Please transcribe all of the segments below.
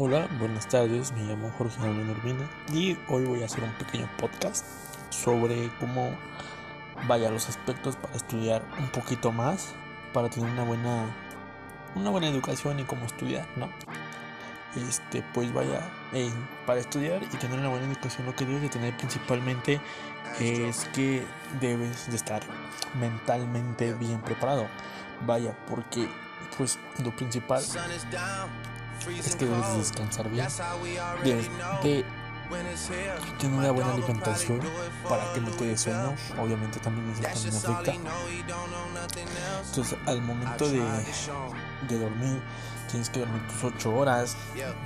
Hola, buenas tardes, me llamo Jorge Alvin Urbina y hoy voy a hacer un pequeño podcast sobre cómo los aspectos para estudiar un poquito más, para tener una buena educación y cómo estudiar, ¿no? Para estudiar y tener una buena educación lo que debes de tener principalmente es que debes de estar mentalmente bien preparado, porque pues lo principal es que debes de descansar bien, debes de tener una buena alimentación para que no te dé sueño. Obviamente también eso también afecta. Entonces al momento de dormir tienes que dormir tus 8 horas,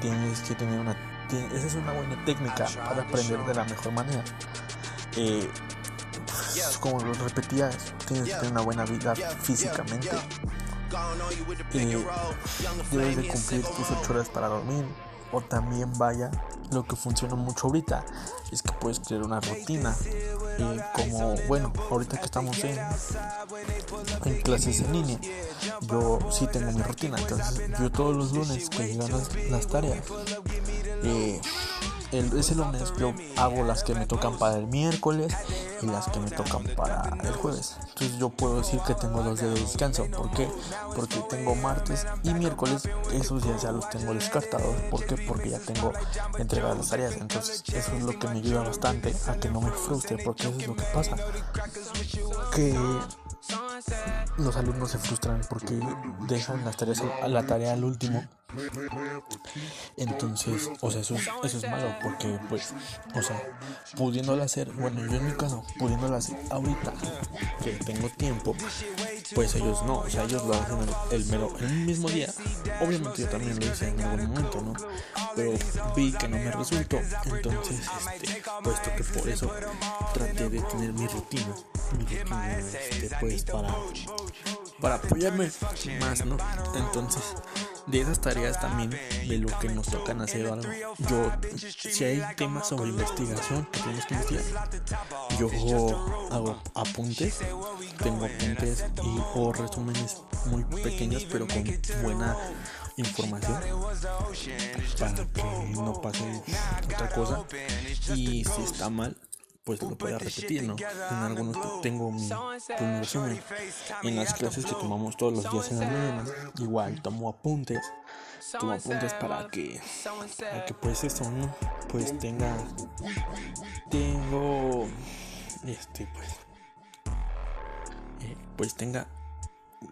tienes que tener esa es una buena técnica para aprender de la mejor manera. Como lo repetía, tienes que tener una buena vida físicamente. Debes de cumplir tus 8 horas para dormir. O también lo que funciona mucho ahorita es que puedes crear una rutina, como ahorita que estamos en clases en línea. Yo sí tengo mi rutina, entonces yo todos los lunes que llegan las tareas, ese lunes yo hago las que me tocan para el miércoles y las que me tocan para el jueves. Entonces yo puedo decir que tengo 2 días de descanso. ¿Por qué? Porque tengo martes y miércoles. Esos días ya los tengo descartados. ¿Por qué? Porque ya tengo entregadas las tareas. Entonces eso es lo que me ayuda bastante a que no me frustre, porque eso es lo que pasa, que los alumnos se frustran porque dejan la tarea al último. Entonces, eso es malo, porque pudiéndola hacer, yo en mi caso, pudiéndola hacer ahorita que tengo tiempo, ellos no, ellos lo hacen el mismo día. Obviamente yo también lo hice en algún momento, ¿no? Pero vi que no me resultó, entonces puesto que por eso traté de tener mi rutina para apoyarme más, ¿no? Entonces de esas tareas también, de lo que nos tocan hacer algo, si hay temas sobre investigación que tenemos que investigar, yo hago apuntes o resúmenes muy pequeños pero con buena información para que no pase otra cosa, y si está mal lo pueda repetir, ¿no? En algunos tengo mi resumen. En las clases que tomamos todos los días en la mañana, igual tomo apuntes para que tenga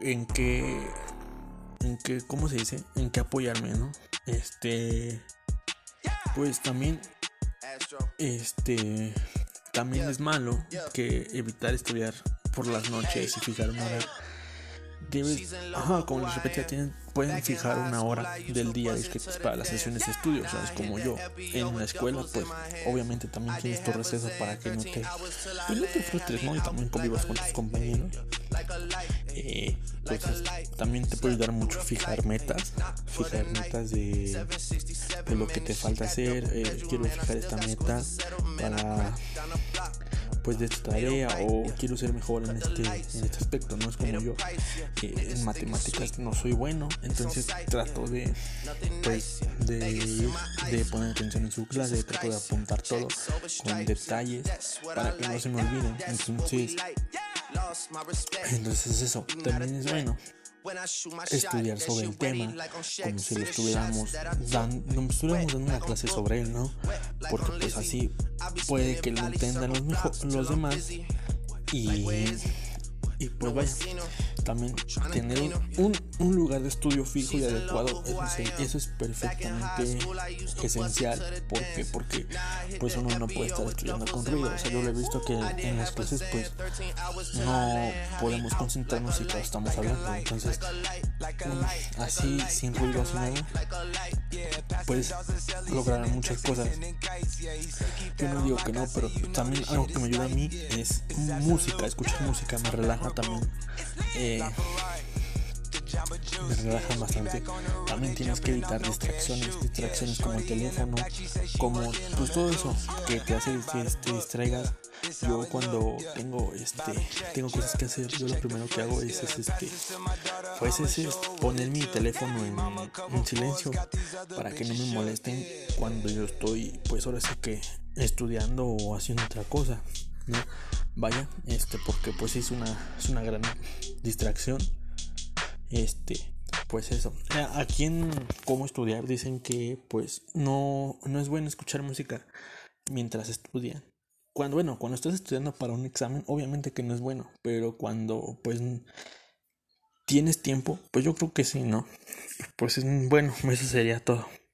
en qué en qué apoyarme, ¿no? También es malo que evitar estudiar por las noches y fijar una hora. Como les repetía, pueden fijar una hora del día para las sesiones de estudio, ¿sabes? Como yo en la escuela, obviamente también tienes tu receso para que no te frustres, ¿no? Y también convivas con tus compañeros. También te puede ayudar mucho fijar metas de lo que te falta hacer. Quiero fijar esta meta para de esta tarea, o quiero ser mejor en este aspecto, ¿no? Es como yo, en matemáticas no soy bueno, entonces trato de poner atención en su clase, trato de apuntar todo con detalles para que no se me olviden. Entonces eso también es bueno, estudiar sobre el tema como si lo estuviéramos dando una clase sobre él, ¿no? Porque así puede que lo entendan los demás y también tener un lugar de estudio fijo y adecuado. Eso es perfectamente esencial. ¿Por qué? Porque uno no puede estar estudiando con ruido. Yo lo he visto que en las clases no podemos concentrarnos si todos estamos hablando. Entonces así, sin ruido, sin nada, puedes lograr muchas cosas. Yo no digo que no, pero también algo que me ayuda a mí es escuchar música. Me relaja también. me relajan bastante. También tienes que evitar distracciones como el teléfono, como pues todo eso que te hace que te distraigas. Yo cuando tengo cosas que hacer, yo lo primero que hago es poner mi teléfono en silencio para que no me molesten cuando yo estoy, pues ahora sí que estudiando o haciendo otra cosa, ¿no? Vaya, porque pues es una gran distracción. Pues eso. Aquí en Cómo Estudiar dicen que pues no es bueno escuchar música mientras estudian. Cuando estás estudiando para un examen, obviamente que no es bueno, pero cuando pues tienes tiempo, pues yo creo que sí, ¿no? Pues es bueno, eso sería todo.